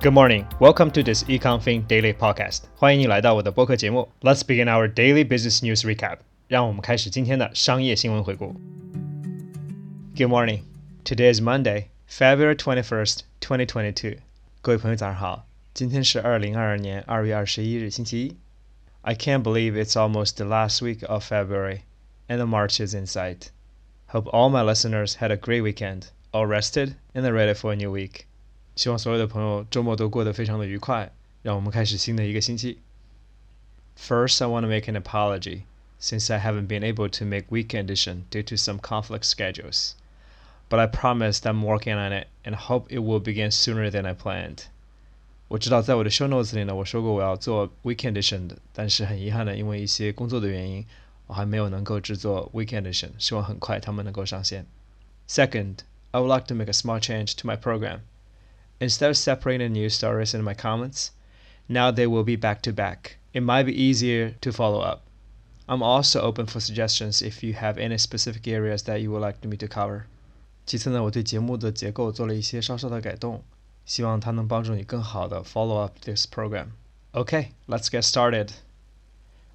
Good morning. Welcome to this EconFin Daily Podcast. 欢迎你来到我的播客节目。Let's begin our daily business news recap. 让我们开始今天的商业新闻回顾。Good morning. Today is Monday, February 21st, 2022. 各位朋友早上好，今天是2022年2月21日星期一。I can't believe it's almost the last week of February, and the March is in sight. Hope all my listeners had a great weekend, all rested and are ready for a new week.希望所有的朋友周末都过得非常的愉快，让我们开始新的一个星期。First, I want to make an apology, since I haven't been able to make weekend edition due to some conflict schedules. But I promise that I'm working on it and hope it will begin sooner than I planned. 我知道在我的 show notes 里呢，我说过我要做 weekend edition 的，但是很遗憾的，因为一些工作的原因，我还没有能够制作 weekend edition， 希望很快他们能够上线。Second, I would like to make a small change to my program.Instead of separating news stories in my comments, now they will be back-to-back. It might be easier to follow up. I'm also open for suggestions if you have any specific areas that you would like me to cover. 其次呢，我对节目的结构做了一些稍稍的改动，希望它能帮助你更好的 follow up this program. Okay, let's get started.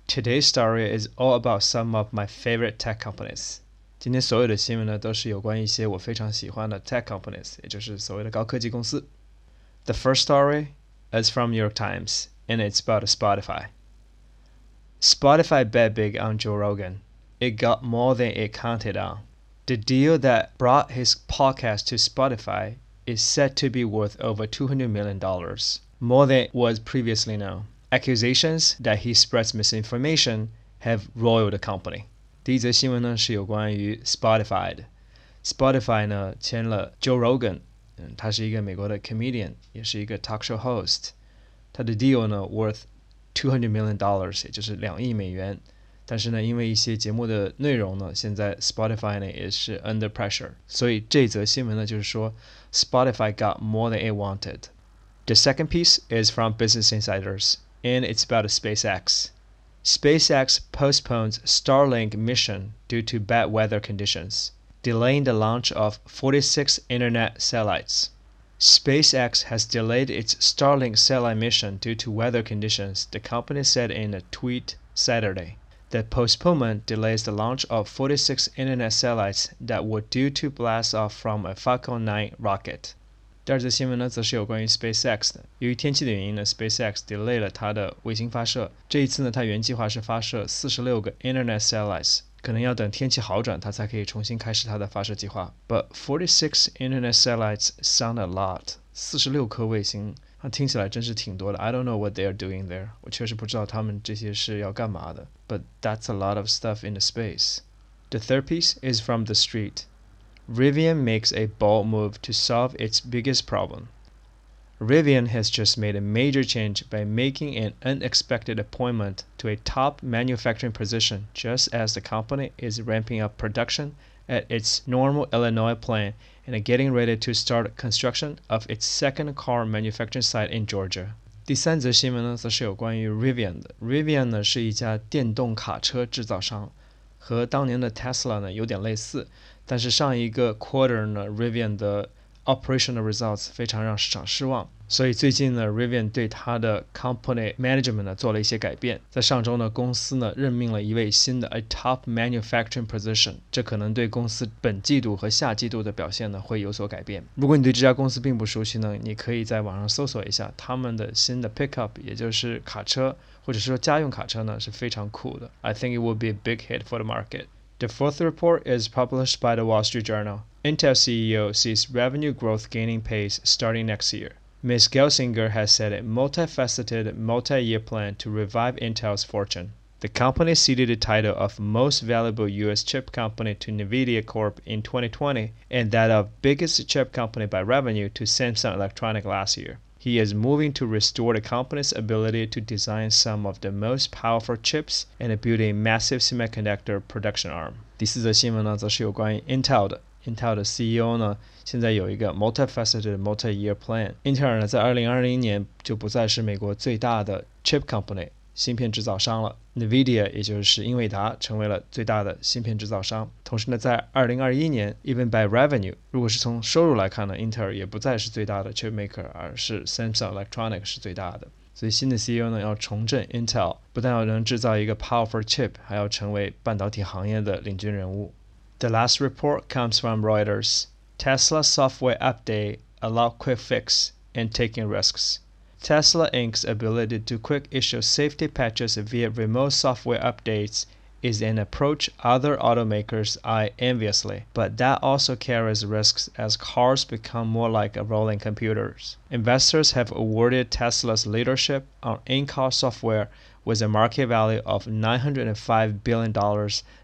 Today's story is all about some of my favorite tech companies.今天所有的新闻呢，都是有关一些我非常喜欢的 tech companies， 也就是所谓的高科技公司。The first story is from New York Times, and it's about Spotify. Spotify bet big on Joe Rogan. It got more than it counted on. The deal that brought his podcast to Spotify is said to be worth over $200 million, more than was previously known. Accusations that he spreads misinformation have roiled the company.第一则新闻呢，是有关于 Spotify 的。Spotify 呢签了 Joe Rogan， 他是一个美国的 comedian， 也是一个 talk show host。他的 deal 呢 worth $200 million， 也就是2亿美元。但是呢，因为一些节目的内容呢，现在 Spotify 呢也是 under pressure。所以这则新闻呢，就是说 Spotify got more than it wanted。The second piece is from Business Insiders, and it's about SpaceX.SpaceX postpones Starlink mission due to bad weather conditions, delaying the launch of 46 internet satellites. SpaceX has delayed its Starlink satellite mission due to weather conditions, the company said in a tweet Saturday. The postponement delays the launch of 46 internet satellites that were due to blast off from a Falcon 9 rocket.第二则新闻呢，则是有关于 SpaceX 的。由于天气的原因呢 ，SpaceX delay 了它的卫星发射。这一次呢，它原计划是发射46个 Internet satellites， 可能要等天气好转，它才可以重新开始它的发射计划。But 46 Internet satellites sound a lot. 46颗卫星，它听起来真是挺多的。I don't know what they are doing there. 我确实不知道他们这些是要干嘛的。But that's a lot of stuff in the space. The third piece is from The Street.Rivian makes a bold move to solve its biggest problem. Rivian has just made a major change by making an unexpected appointment to a top manufacturing position just as the company is ramping up production at its Normal, Illinois plant and getting ready to start construction of its second car manufacturing site in Georgia.第三则新闻呢，则是有关于 Rivian 的。Rivian 呢，是一家电动卡车制造商。和当年的 Tesla 呢有点类似，但是上一个 quarter 呢 Rivian 的 operational results 非常让市场失望，所以最近呢 Rivian 对它的 company management 呢做了一些改变。在上周呢，公司呢任命了一位新的 a top manufacturing position， 这可能对公司本季度和下季度的表现呢会有所改变。如果你对这家公司并不熟悉呢，你可以在网上搜索一下他们的新的 pickup， 也就是卡车或者说家用卡车呢是非常酷的。I think it will be a big hit for the market. The fourth report is published by the Wall Street Journal. Intel CEO sees revenue growth gaining pace starting next year. Ms. Gelsinger has set a multifaceted, multi-year plan to revive Intel's fortune. The company ceded the title of Most Valuable U.S. Chip Company to NVIDIA Corp. in 2020 and that of Biggest Chip Company by Revenue to Samsung Electronics last year.He is moving to restore the company's ability to design some of the most powerful chips and build a massive semiconductor production arm. 第四则新闻呢，则是有关于 Intel 的。Intel 的 CEO 呢，现在有一个 multifaceted multi-year plan。英特尔呢，在2020年就不再是美国最大的 chip company，芯片制造商了。 NVIDIA 也就是英伟达成为了最大的芯片制造商。同时呢，在2021年 even by revenue， 如果是从收入来看呢，英特尔也不再是最大的 chip maker， 而是 Samsung Electronics 是最大的。所以新的 CEO 呢要重振 Intel， 不但要能制造一个 powerful chip， 还要成为半导体行业的领军人物。The last report comes from Reuters. Tesla software update allowed quick fix and taking risks.Tesla Inc.'s ability to quick issue safety patches via remote software updates is an approach other automakers eye enviously, but that also carries risks as cars become more like rolling computers. Investors have awarded Tesla's leadership on in-car software with a market value of $905 billion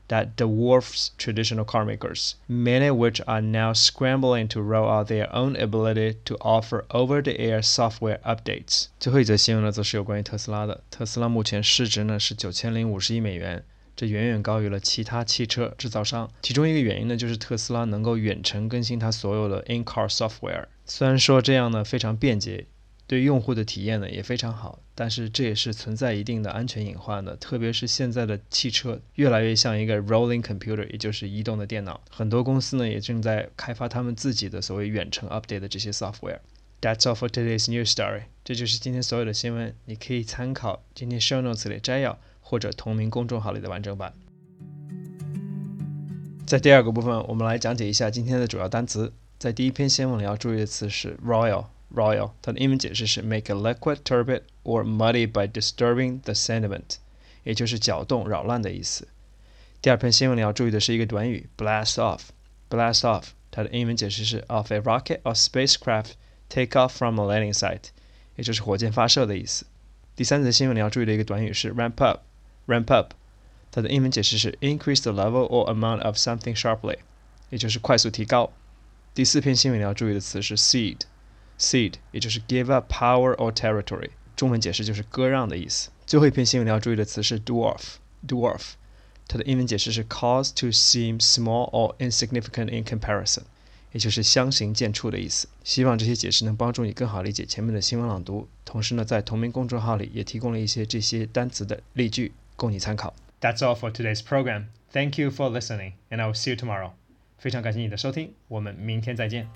that dwarfs traditional carmakers, many of which are now scrambling to roll out their own ability to offer over-the-air software updates. 最后一则新闻呢，则是有关于特斯拉的。特斯拉目前市值呢是$9050亿美元。这远远高于了其他汽车制造商，其中一个原因呢，就是特斯拉能够远程更新它所有的 in-car software。虽然说这样呢非常便捷，对用户的体验呢也非常好，但是这也是存在一定的安全隐患的。特别是现在的汽车越来越像一个 rolling computer， 也就是移动的电脑。很多公司呢也正在开发他们自己的所谓远程 update 的这些 software。That's all for today's news story。这就是今天所有的新闻，你可以参考今天 show notes 的摘要。或者同名公众号里的完整版。在第二个部分，我们来讲解一下今天的主要单词。在第一篇新闻里要注意的词是 royal， 它的英文解释是 make a liquid turbid or muddy by disturbing the sediment， 也就是搅动、扰乱的意思。第二篇新闻里要注意的是一个短语 blast off， blast off， 它的英文解释是 of a rocket or spacecraft take off from a landing site， 也就是火箭发射的意思。第三则新闻里要注意的一个短语是 ramp up。Ramp up， 它的英文解释是 increase the level or amount of something sharply， 也就是快速提高。第四篇新闻要注意的词是 cede， 也就是 give up power or territory， 中文解释就是割让的意思。最后一篇新闻要注意的词是 dwarf， 它的英文解释是 cause to seem small or insignificant in comparison， 也就是相形见绌的意思。希望这些解释能帮助你更好理解前面的新闻朗读。同时呢，在同名公众号里也提供了一些这些单词的例句。供你参考。 That's all for today's program. Thank you for listening, and I will see you tomorrow. 非常感谢你的收听，我们明天再见。